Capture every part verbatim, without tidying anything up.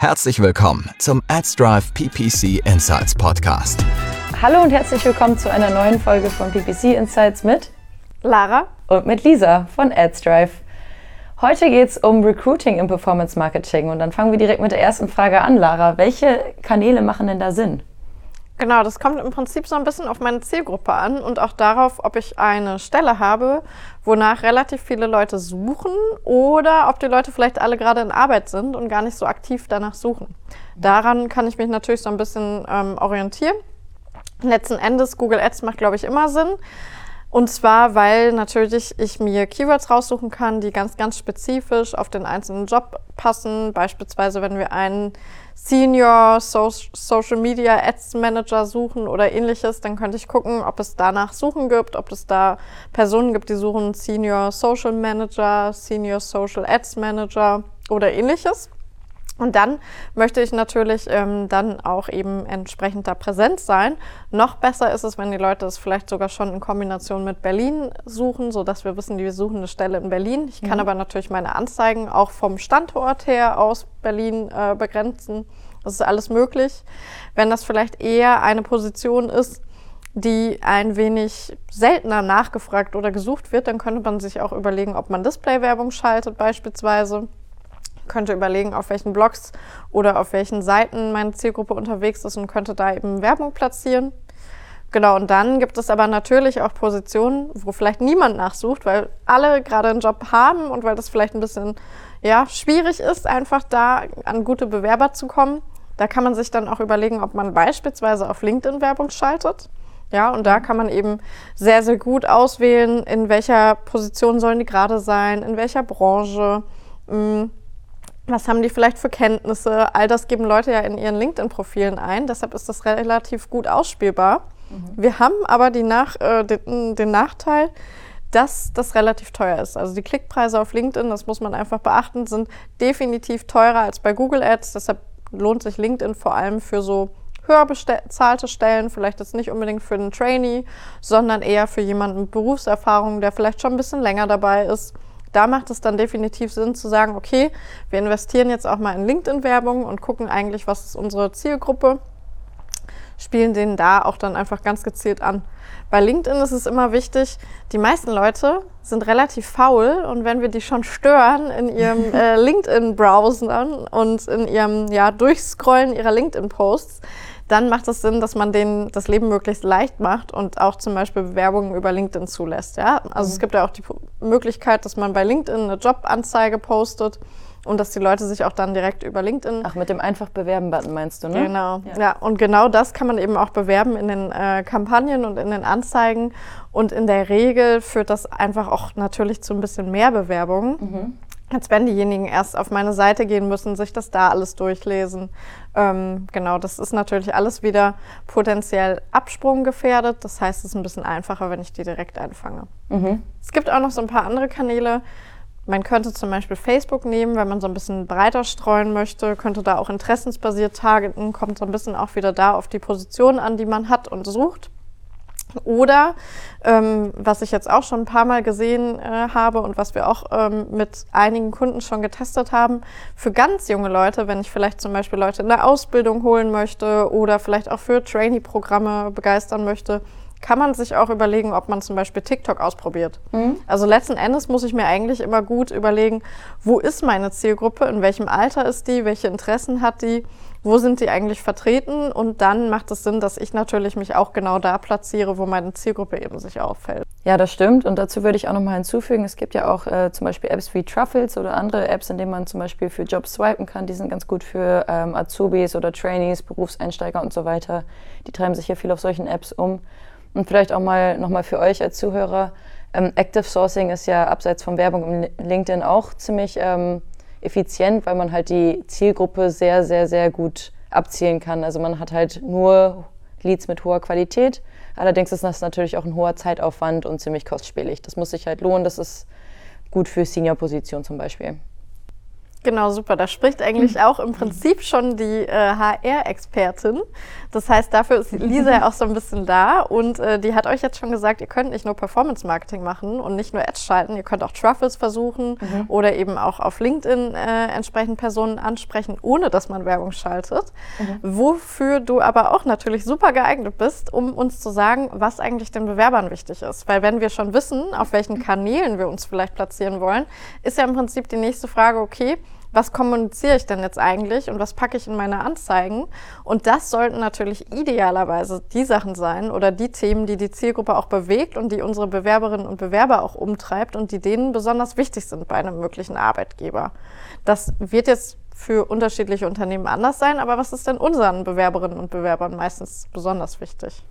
Herzlich willkommen zum Adstrive P P C Insights Podcast. Hallo und herzlich willkommen zu einer neuen Folge von P P C Insights mit Lara und mit Lisa von Adstrive. Heute geht es um Recruiting im Performance Marketing und dann fangen wir direkt mit der ersten Frage an, Lara. Welche Kanäle machen denn da Sinn? Genau, das kommt im Prinzip so ein bisschen auf meine Zielgruppe an und auch darauf, ob ich eine Stelle habe, wonach relativ viele Leute suchen oder ob die Leute vielleicht alle gerade in Arbeit sind und gar nicht so aktiv danach suchen. Daran kann ich mich natürlich so ein bisschen ähm, orientieren. Letzten Endes, Google Ads macht, glaube ich, immer Sinn. Und zwar, weil natürlich ich mir Keywords raussuchen kann, die ganz, ganz spezifisch auf den einzelnen Job passen. Beispielsweise, wenn wir einen Senior so- Social Media Ads Manager suchen oder ähnliches, dann könnte ich gucken, ob es danach Suchen gibt, ob es da Personen gibt, die suchen Senior Social Manager, Senior Social Ads Manager oder ähnliches. Und dann möchte ich natürlich ähm, dann auch eben entsprechend da präsent sein. Noch besser ist es, wenn die Leute es vielleicht sogar schon in Kombination mit Berlin suchen, sodass wir wissen, die suchen eine Stelle in Berlin. Ich mhm. kann aber natürlich meine Anzeigen auch vom Standort her aus Berlin äh, begrenzen. Das ist alles möglich. Wenn das vielleicht eher eine Position ist, die ein wenig seltener nachgefragt oder gesucht wird, dann könnte man sich auch überlegen, ob man Display-Werbung schaltet beispielsweise. Könnte überlegen, auf welchen Blogs oder auf welchen Seiten meine Zielgruppe unterwegs ist und könnte da eben Werbung platzieren. Genau, und dann gibt es aber natürlich auch Positionen, wo vielleicht niemand nachsucht, weil alle gerade einen Job haben und weil das vielleicht ein bisschen ja, schwierig ist, einfach da an gute Bewerber zu kommen. Da kann man sich dann auch überlegen, ob man beispielsweise auf LinkedIn Werbung schaltet. Ja, und da kann man eben sehr, sehr gut auswählen, in welcher Position sollen die gerade sein, in welcher Branche, mh, was haben die vielleicht für Kenntnisse? All das geben Leute ja in ihren LinkedIn-Profilen ein. Deshalb ist das relativ gut ausspielbar. Mhm. Wir haben aber die Nach- äh, den, den Nachteil, dass das relativ teuer ist. Also die Klickpreise auf LinkedIn, das muss man einfach beachten, sind definitiv teurer als bei Google Ads. Deshalb lohnt sich LinkedIn vor allem für so höher bezahlte Stellen, vielleicht jetzt nicht unbedingt für einen Trainee, sondern eher für jemanden mit Berufserfahrung, der vielleicht schon ein bisschen länger dabei ist. Da macht es dann definitiv Sinn zu sagen, okay, wir investieren jetzt auch mal in LinkedIn-Werbung und gucken eigentlich, was ist unsere Zielgruppe, spielen denen da auch dann einfach ganz gezielt an. Bei LinkedIn ist es immer wichtig, die meisten Leute sind relativ faul und wenn wir die schon stören in ihrem äh, LinkedIn-Browsern und in ihrem ja, Durchscrollen ihrer LinkedIn-Posts, dann macht es Sinn, dass man denen das Leben möglichst leicht macht und auch zum Beispiel Bewerbungen über LinkedIn zulässt. Ja? Also mhm. es gibt ja auch die Möglichkeit, dass man bei LinkedIn eine Jobanzeige postet und dass die Leute sich auch dann direkt über LinkedIn... Ach, mit dem Einfach-Bewerben-Button meinst du, ne? Genau. Ja. ja, und genau das kann man eben auch bewerben in den äh, Kampagnen und in den Anzeigen. Und in der Regel führt das einfach auch natürlich zu ein bisschen mehr Bewerbungen. Mhm. Als wenn diejenigen erst auf meine Seite gehen müssen, sich das da alles durchlesen. Ähm, genau, das ist natürlich alles wieder potenziell absprunggefährdet. Das heißt, es ist ein bisschen einfacher, wenn ich die direkt einfange. Mhm. Es gibt auch noch so ein paar andere Kanäle. Man könnte zum Beispiel Facebook nehmen, wenn man so ein bisschen breiter streuen möchte, könnte da auch interessensbasiert targeten, kommt so ein bisschen auch wieder da auf die Position an, die man hat und sucht. Oder, ähm, was ich jetzt auch schon ein paar Mal gesehen äh, habe und was wir auch ähm, mit einigen Kunden schon getestet haben, für ganz junge Leute, wenn ich vielleicht zum Beispiel Leute in der Ausbildung holen möchte oder vielleicht auch für Trainee-Programme begeistern möchte, kann man sich auch überlegen, ob man zum Beispiel TikTok ausprobiert. Mhm. Also letzten Endes muss ich mir eigentlich immer gut überlegen, wo ist meine Zielgruppe, in welchem Alter ist die, welche Interessen hat die, wo sind die eigentlich vertreten und dann macht es Sinn, dass ich natürlich mich auch genau da platziere, wo meine Zielgruppe eben sich auffällt. Ja, das stimmt und dazu würde ich auch nochmal hinzufügen, es gibt ja auch äh, zum Beispiel Apps wie Truffles oder andere Apps, in denen man zum Beispiel für Jobs swipen kann, die sind ganz gut für ähm, Azubis oder Trainees, Berufseinsteiger und so weiter. Die treiben sich ja viel auf solchen Apps um. Und vielleicht auch mal nochmal für euch als Zuhörer, ähm, Active Sourcing ist ja abseits von Werbung im LinkedIn auch ziemlich ähm, effizient, weil man halt die Zielgruppe sehr, sehr, sehr gut abzielen kann. Also man hat halt nur Leads mit hoher Qualität, allerdings ist das natürlich auch ein hoher Zeitaufwand und ziemlich kostspielig. Das muss sich halt lohnen, das ist gut für Senior-Positionen zum Beispiel. Genau, super. Da spricht eigentlich auch im Prinzip schon die äh, H R-Expertin. Das heißt, dafür ist Lisa ja auch so ein bisschen da und äh, die hat euch jetzt schon gesagt, ihr könnt nicht nur Performance-Marketing machen und nicht nur Ads schalten, ihr könnt auch Truffles versuchen mhm. oder eben auch auf LinkedIn äh, entsprechend Personen ansprechen, ohne dass man Werbung schaltet. Mhm. Wofür du aber auch natürlich super geeignet bist, um uns zu sagen, was eigentlich den Bewerbern wichtig ist. Weil wenn wir schon wissen, auf welchen Kanälen wir uns vielleicht platzieren wollen, ist ja im Prinzip die nächste Frage, okay, was kommuniziere ich denn jetzt eigentlich und was packe ich in meine Anzeigen? Und das sollten natürlich idealerweise die Sachen sein oder die Themen, die die Zielgruppe auch bewegt und die unsere Bewerberinnen und Bewerber auch umtreibt und die denen besonders wichtig sind bei einem möglichen Arbeitgeber. Das wird jetzt für unterschiedliche Unternehmen anders sein, aber was ist denn unseren Bewerberinnen und Bewerbern meistens besonders wichtig?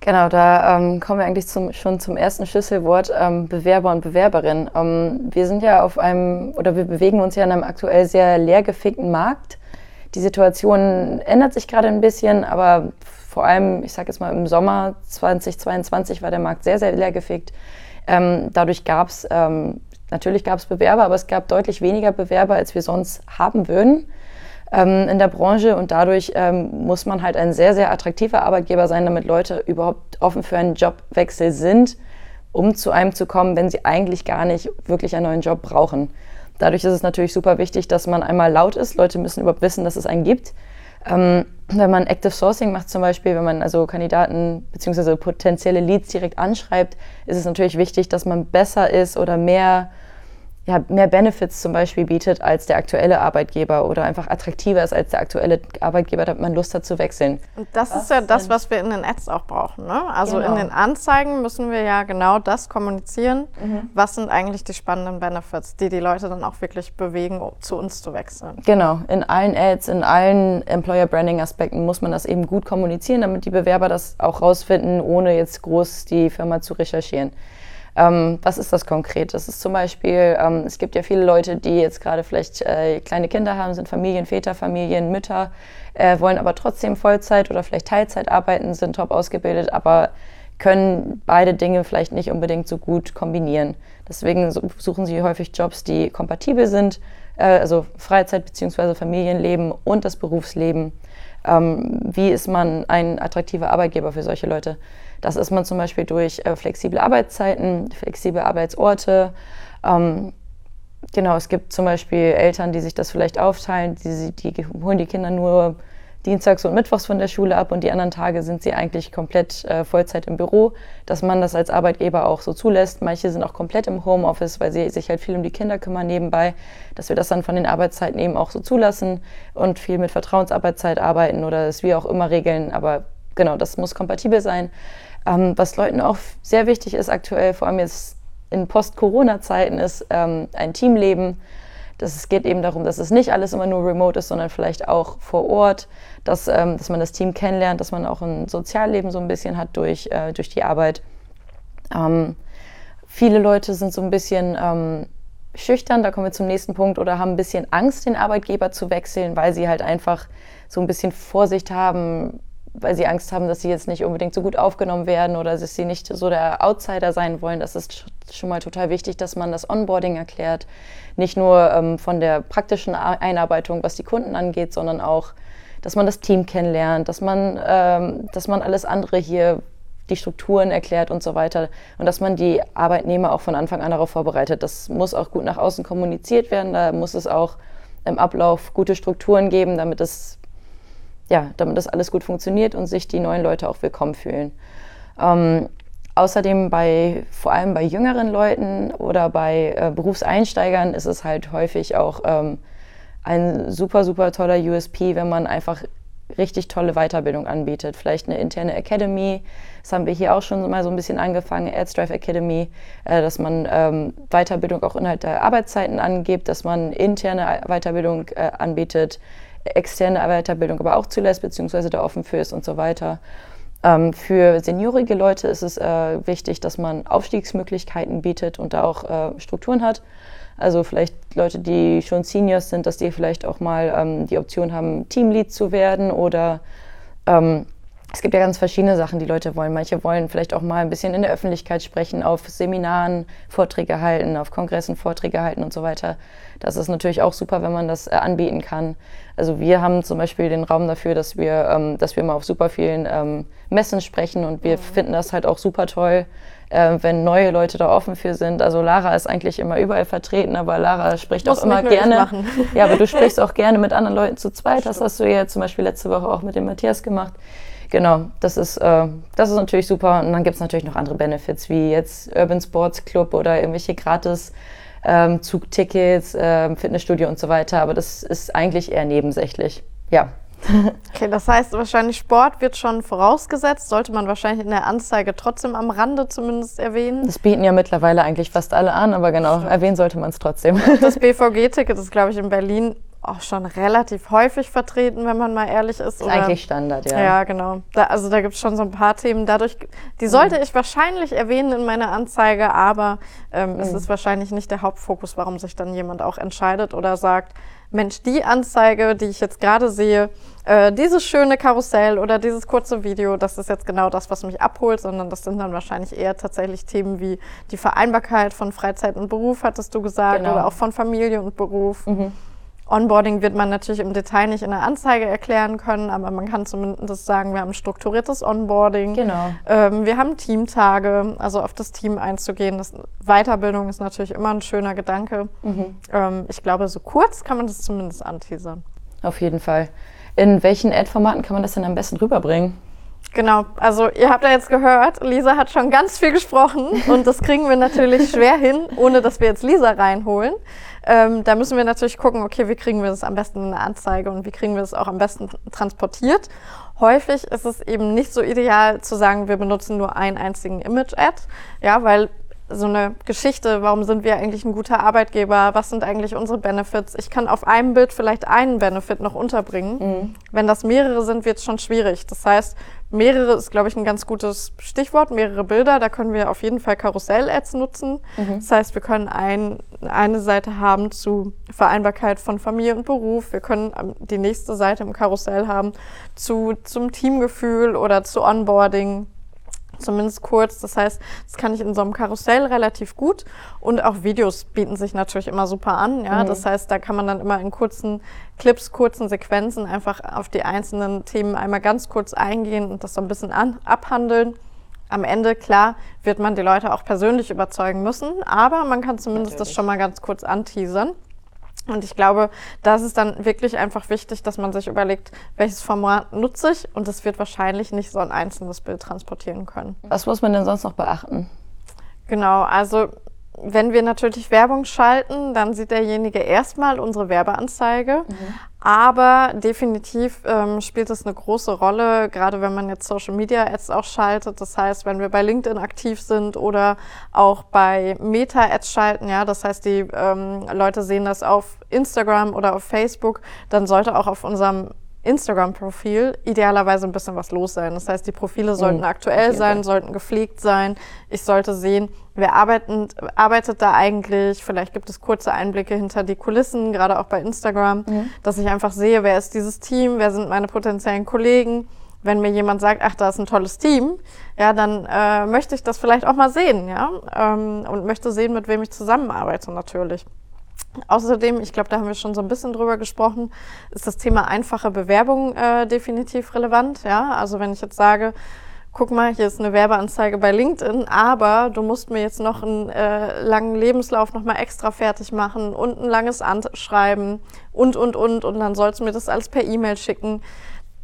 Genau, da ähm, kommen wir eigentlich zum, schon zum ersten Schlüsselwort, ähm, Bewerber und Bewerberin. Ähm, wir sind ja auf einem, oder wir bewegen uns ja in einem aktuell sehr leergefegten Markt. Die Situation ändert sich gerade ein bisschen, aber vor allem, ich sage jetzt mal, im Sommer zweitausendzweiundzwanzig war der Markt sehr, sehr leergefegt. Ähm, dadurch gab es, ähm, natürlich gab es Bewerber, aber es gab deutlich weniger Bewerber, als wir sonst haben würden in der Branche, und dadurch ähm, muss man halt ein sehr, sehr attraktiver Arbeitgeber sein, damit Leute überhaupt offen für einen Jobwechsel sind, um zu einem zu kommen, wenn sie eigentlich gar nicht wirklich einen neuen Job brauchen. Dadurch ist es natürlich super wichtig, dass man einmal laut ist. Leute müssen überhaupt wissen, dass es einen gibt. Ähm, wenn man Active Sourcing macht zum Beispiel, wenn man also Kandidaten bzw. potenzielle Leads direkt anschreibt, ist es natürlich wichtig, dass man besser ist oder mehr... ja, mehr Benefits zum Beispiel bietet als der aktuelle Arbeitgeber oder einfach attraktiver ist als der aktuelle Arbeitgeber, damit man Lust hat zu wechseln. Und das was ist ja das, was wir in den Ads auch brauchen, ne? Also genau. In den Anzeigen müssen wir ja genau das kommunizieren. Mhm. Was sind eigentlich die spannenden Benefits, die die Leute dann auch wirklich bewegen, um zu uns zu wechseln? Genau, in allen Ads, in allen Employer-Branding-Aspekten muss man das eben gut kommunizieren, damit die Bewerber das auch rausfinden, ohne jetzt groß die Firma zu recherchieren. Ähm, was ist das konkret? Das ist zum Beispiel, ähm, es gibt ja viele Leute, die jetzt gerade vielleicht äh, kleine Kinder haben, sind Familienväter, Familienmütter, äh, wollen aber trotzdem Vollzeit oder vielleicht Teilzeit arbeiten, sind top ausgebildet, aber können beide Dinge vielleicht nicht unbedingt so gut kombinieren. Deswegen suchen sie häufig Jobs, die kompatibel sind, äh, also Freizeit bzw. Familienleben und das Berufsleben. Ähm, wie ist man ein attraktiver Arbeitgeber für solche Leute? Das ist man zum Beispiel durch äh, flexible Arbeitszeiten, flexible Arbeitsorte. Ähm, genau, es gibt zum Beispiel Eltern, die sich das vielleicht aufteilen, die, die, die holen die Kinder nur dienstags und mittwochs von der Schule ab und die anderen Tage sind sie eigentlich komplett äh, Vollzeit im Büro, dass man das als Arbeitgeber auch so zulässt. Manche sind auch komplett im Homeoffice, weil sie sich halt viel um die Kinder kümmern nebenbei, dass wir das dann von den Arbeitszeiten eben auch so zulassen und viel mit Vertrauensarbeitszeit arbeiten oder es wie auch immer regeln. Aber genau, das muss kompatibel sein. Ähm, was Leuten auch sehr wichtig ist aktuell, vor allem jetzt in Post-Corona-Zeiten, ist ähm, ein Teamleben. Das, es geht eben darum, dass es nicht alles immer nur remote ist, sondern vielleicht auch vor Ort, dass, ähm, dass man das Team kennenlernt, dass man auch ein Sozialleben so ein bisschen hat durch, äh, durch die Arbeit. Ähm, viele Leute sind so ein bisschen ähm, schüchtern, da kommen wir zum nächsten Punkt, oder haben ein bisschen Angst, den Arbeitgeber zu wechseln, weil sie halt einfach so ein bisschen Vorsicht haben, weil sie Angst haben, dass sie jetzt nicht unbedingt so gut aufgenommen werden oder dass sie nicht so der Outsider sein wollen. Das ist schon mal total wichtig, dass man das Onboarding erklärt. Nicht nur ähm, von der praktischen Einarbeitung, was die Kunden angeht, sondern auch, dass man das Team kennenlernt, dass man, ähm, dass man alles andere hier, die Strukturen erklärt und so weiter. Und dass man die Arbeitnehmer auch von Anfang an darauf vorbereitet. Das muss auch gut nach außen kommuniziert werden. Da muss es auch im Ablauf gute Strukturen geben, damit es ja, damit das alles gut funktioniert und sich die neuen Leute auch willkommen fühlen. Ähm, außerdem bei, vor allem bei jüngeren Leuten oder bei äh, Berufseinsteigern ist es halt häufig auch ähm, ein super, super toller U S P, wenn man einfach richtig tolle Weiterbildung anbietet. Vielleicht eine interne Academy, das haben wir hier auch schon mal so ein bisschen angefangen, Adstrive Academy, äh, dass man ähm, Weiterbildung auch innerhalb der Arbeitszeiten angibt, dass man interne Weiterbildung äh, anbietet, externe Weiterbildung aber auch zulässt, beziehungsweise da offen für ist und so weiter. Ähm, für seniorige Leute ist es äh, wichtig, dass man Aufstiegsmöglichkeiten bietet und da auch äh, Strukturen hat. Also vielleicht Leute, die schon Seniors sind, dass die vielleicht auch mal ähm, die Option haben, Teamlead zu werden oder ähm, Es gibt ja ganz verschiedene Sachen, die Leute wollen. Manche wollen vielleicht auch mal ein bisschen in der Öffentlichkeit sprechen, auf Seminaren Vorträge halten, auf Kongressen Vorträge halten und so weiter. Das ist natürlich auch super, wenn man das anbieten kann. Also wir haben zum Beispiel den Raum dafür, dass wir, ähm, dass wir mal auf super vielen ähm, Messen sprechen, und wir mhm. finden das halt auch super toll, äh, wenn neue Leute da offen für sind. Also Lara ist eigentlich immer überall vertreten, aber Lara spricht auch immer gerne. Ja, aber du sprichst auch gerne mit anderen Leuten zu zweit. Das hast du ja zum Beispiel letzte Woche auch mit dem Matthias gemacht. Genau, das ist, äh, das ist natürlich super, und dann gibt es natürlich noch andere Benefits, wie jetzt Urban Sports Club oder irgendwelche gratis ähm, Zugtickets, äh, Fitnessstudio und so weiter, aber das ist eigentlich eher nebensächlich, ja. Okay, das heißt wahrscheinlich Sport wird schon vorausgesetzt, sollte man wahrscheinlich in der Anzeige trotzdem am Rande zumindest erwähnen. Das bieten ja mittlerweile eigentlich fast alle an, aber genau, Stimmt. erwähnen sollte man es trotzdem. Das B V G-Ticket ist, glaube ich, in Berlin auch schon relativ häufig vertreten, wenn man mal ehrlich ist. Oder? Eigentlich Standard, ja. Ja, genau. Da, also da gibt es schon so ein paar Themen. Dadurch, die sollte mhm. ich wahrscheinlich erwähnen in meiner Anzeige, aber ähm, mhm. es ist wahrscheinlich nicht der Hauptfokus, warum sich dann jemand auch entscheidet oder sagt, Mensch, die Anzeige, die ich jetzt gerade sehe, äh, dieses schöne Karussell oder dieses kurze Video, das ist jetzt genau das, was mich abholt, sondern das sind dann wahrscheinlich eher tatsächlich Themen wie die Vereinbarkeit von Freizeit und Beruf, hattest du gesagt, genau. oder auch von Familie und Beruf. Mhm. Onboarding wird man natürlich im Detail nicht in der Anzeige erklären können, aber man kann zumindest sagen, wir haben ein strukturiertes Onboarding. Genau. Ähm, wir haben Teamtage, also auf das Team einzugehen. Das, Weiterbildung ist natürlich immer ein schöner Gedanke. Mhm. Ähm, ich glaube, so kurz kann man das zumindest anteasern. Auf jeden Fall. In welchen Ad-Formaten kann man das denn am besten rüberbringen? Genau, also ihr habt ja jetzt gehört, Lisa hat schon ganz viel gesprochen und das kriegen wir natürlich schwer hin, ohne dass wir jetzt Lisa reinholen. Ähm, da müssen wir natürlich gucken, okay, wie kriegen wir das am besten in der Anzeige und wie kriegen wir das auch am besten transportiert. Häufig ist es eben nicht so ideal zu sagen, wir benutzen nur einen einzigen Image-Ad, ja, weil so eine Geschichte, warum sind wir eigentlich ein guter Arbeitgeber, was sind eigentlich unsere Benefits. Ich kann auf einem Bild vielleicht einen Benefit noch unterbringen. Mhm. Wenn das mehrere sind, wird es schon schwierig. Das heißt, mehrere ist, glaube ich, ein ganz gutes Stichwort, mehrere Bilder. Da können wir auf jeden Fall Karussell-Ads nutzen. Mhm. Das heißt, wir können ein, eine Seite haben zu Vereinbarkeit von Familie und Beruf. Wir können die nächste Seite im Karussell haben zu, zum Teamgefühl oder zu Onboarding. Zumindest kurz, das heißt, das kann ich in so einem Karussell relativ gut, und auch Videos bieten sich natürlich immer super an, ja, mhm. das heißt, da kann man dann immer in kurzen Clips, kurzen Sequenzen einfach auf die einzelnen Themen einmal ganz kurz eingehen und das so ein bisschen an, abhandeln. Am Ende, klar, wird man die Leute auch persönlich überzeugen müssen, aber man kann zumindest natürlich. Das schon mal ganz kurz anteasern. Und ich glaube, das ist dann wirklich einfach wichtig, dass man sich überlegt, welches Format nutze ich, und das wird wahrscheinlich nicht so ein einzelnes Bild transportieren können. Was muss man denn sonst noch beachten? Genau, also wenn wir natürlich Werbung schalten, dann sieht derjenige erstmal unsere Werbeanzeige. Mhm. Aber definitiv ähm, spielt es eine große Rolle, gerade wenn man jetzt Social Media Ads auch schaltet. Das heißt, wenn wir bei LinkedIn aktiv sind oder auch bei Meta-Ads schalten, ja, das heißt, die ähm, Leute sehen das auf Instagram oder auf Facebook, dann sollte auch auf unserem Instagram-Profil idealerweise ein bisschen was los sein. Das heißt, die Profile sollten mhm. aktuell sein, sollten gepflegt sein. Ich sollte sehen, wer arbeitet, arbeitet da eigentlich. Vielleicht gibt es kurze Einblicke hinter die Kulissen, gerade auch bei Instagram, mhm. dass ich einfach sehe, wer ist dieses Team, wer sind meine potenziellen Kollegen. Wenn mir jemand sagt, ach, da ist ein tolles Team, ja, dann äh, möchte ich das vielleicht auch mal sehen, ja, ähm, und möchte sehen, mit wem ich zusammenarbeite natürlich. Außerdem, ich glaube, da haben wir schon so ein bisschen drüber gesprochen, ist das Thema einfache Bewerbung äh, definitiv relevant. Ja? Also wenn ich jetzt sage, guck mal, hier ist eine Werbeanzeige bei LinkedIn, aber du musst mir jetzt noch einen äh, langen Lebenslauf nochmal extra fertig machen und ein langes Anschreiben und, und, und, und dann sollst du mir das alles per E-Mail schicken.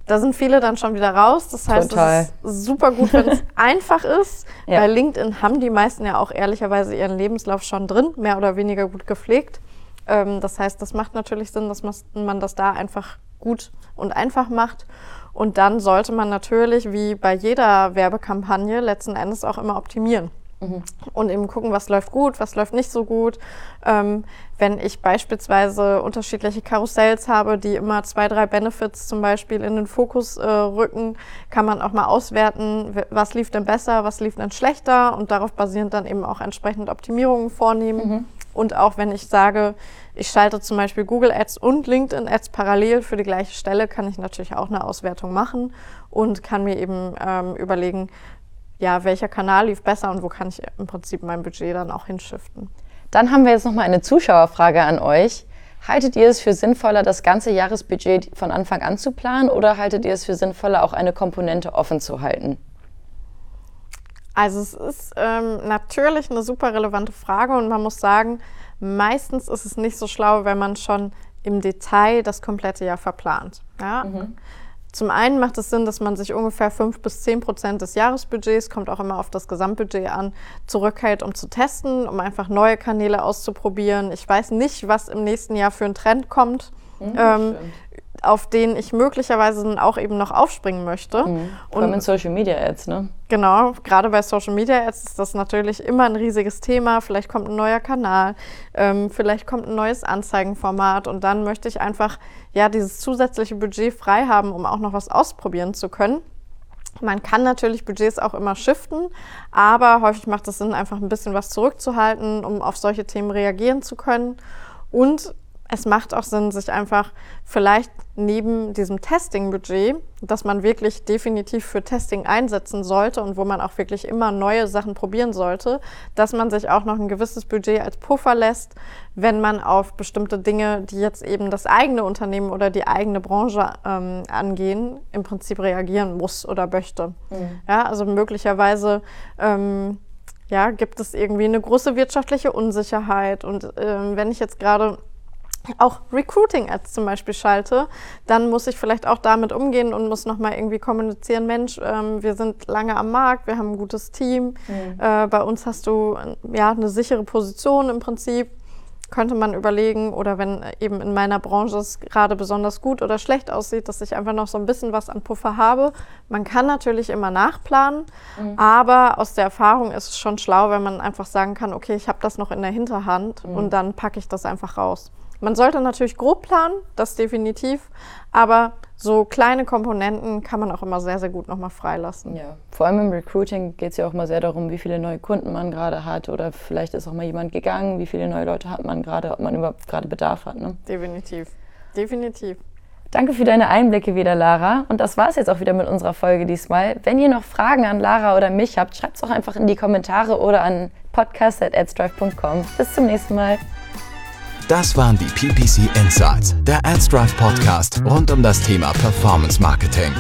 Da sind viele dann schon wieder raus. Das heißt, es ist super gut, wenn es einfach ist. Ja. Bei LinkedIn haben die meisten ja auch ehrlicherweise ihren Lebenslauf schon drin, mehr oder weniger gut gepflegt. Ähm, das heißt, das macht natürlich Sinn, dass man das da einfach gut und einfach macht. Und dann sollte man natürlich, wie bei jeder Werbekampagne, letzten Endes auch immer optimieren. Mhm. Und eben gucken, was läuft gut, was läuft nicht so gut. Ähm, wenn ich beispielsweise unterschiedliche Karussells habe, die immer zwei, drei Benefits zum Beispiel in den Fokus äh, rücken, kann man auch mal auswerten, was lief denn besser, was lief denn schlechter, und darauf basierend dann eben auch entsprechend Optimierungen vornehmen. Mhm. Und auch wenn ich sage, ich schalte zum Beispiel Google Ads und LinkedIn Ads parallel für die gleiche Stelle, kann ich natürlich auch eine Auswertung machen und kann mir eben ähm, überlegen, ja, welcher Kanal lief besser und wo kann ich im Prinzip mein Budget dann auch hinschiften. Dann haben wir jetzt nochmal eine Zuschauerfrage an euch. Haltet ihr es für sinnvoller, das ganze Jahresbudget von Anfang an zu planen oder haltet ihr es für sinnvoller, auch eine Komponente offen zu halten? Also es ist ähm, natürlich eine super relevante Frage und man muss sagen, meistens ist es nicht so schlau, wenn man schon im Detail das komplette Jahr verplant. Ja? Mhm. Zum einen macht es Sinn, dass man sich ungefähr fünf bis zehn Prozent des Jahresbudgets, kommt auch immer auf das Gesamtbudget an, zurückhält, um zu testen, um einfach neue Kanäle auszuprobieren. Ich weiß nicht, was im nächsten Jahr für ein Trend kommt, mhm, ähm, auf den ich möglicherweise dann auch eben noch aufspringen möchte. Mhm. Vor allem in Social Media Ads, ne? Genau, gerade bei Social Media Ads ist das natürlich immer ein riesiges Thema. Vielleicht kommt ein neuer Kanal, ähm, vielleicht kommt ein neues Anzeigenformat und dann möchte ich einfach ja dieses zusätzliche Budget frei haben, um auch noch was ausprobieren zu können. Man kann natürlich Budgets auch immer shiften, aber häufig macht es Sinn, einfach ein bisschen was zurückzuhalten, um auf solche Themen reagieren zu können. Und es macht auch Sinn, sich einfach vielleicht neben diesem Testing-Budget, das man wirklich definitiv für Testing einsetzen sollte und wo man auch wirklich immer neue Sachen probieren sollte, dass man sich auch noch ein gewisses Budget als Puffer lässt, wenn man auf bestimmte Dinge, die jetzt eben das eigene Unternehmen oder die eigene Branche ähm, angehen, im Prinzip reagieren muss oder möchte. Mhm. Ja, also möglicherweise ähm, ja, gibt es irgendwie eine große wirtschaftliche Unsicherheit und ähm, wenn ich jetzt gerade auch Recruiting-Ads zum Beispiel schalte, dann muss ich vielleicht auch damit umgehen und muss nochmal irgendwie kommunizieren, Mensch, ähm, wir sind lange am Markt, wir haben ein gutes Team, mhm. äh, bei uns hast du ja eine sichere Position im Prinzip, könnte man überlegen, oder wenn eben in meiner Branche es gerade besonders gut oder schlecht aussieht, dass ich einfach noch so ein bisschen was an Puffer habe. Man kann natürlich immer nachplanen, mhm. aber aus der Erfahrung ist es schon schlau, wenn man einfach sagen kann, okay, ich habe das noch in der Hinterhand mhm. und dann packe ich das einfach raus. Man sollte natürlich grob planen, das definitiv, aber so kleine Komponenten kann man auch immer sehr, sehr gut nochmal freilassen. Ja, vor allem im Recruiting geht es ja auch mal sehr darum, wie viele neue Kunden man gerade hat oder vielleicht ist auch mal jemand gegangen, wie viele neue Leute hat man gerade, ob man überhaupt gerade Bedarf hat. Ne? Definitiv, definitiv. Danke für deine Einblicke wieder, Lara. Und das war es jetzt auch wieder mit unserer Folge diesmal. Wenn ihr noch Fragen an Lara oder mich habt, schreibt es doch einfach in die Kommentare oder an podcast at adstrive dot com. Bis zum nächsten Mal. Das waren die P P C Insights, der Adstrive Podcast rund um das Thema Performance Marketing.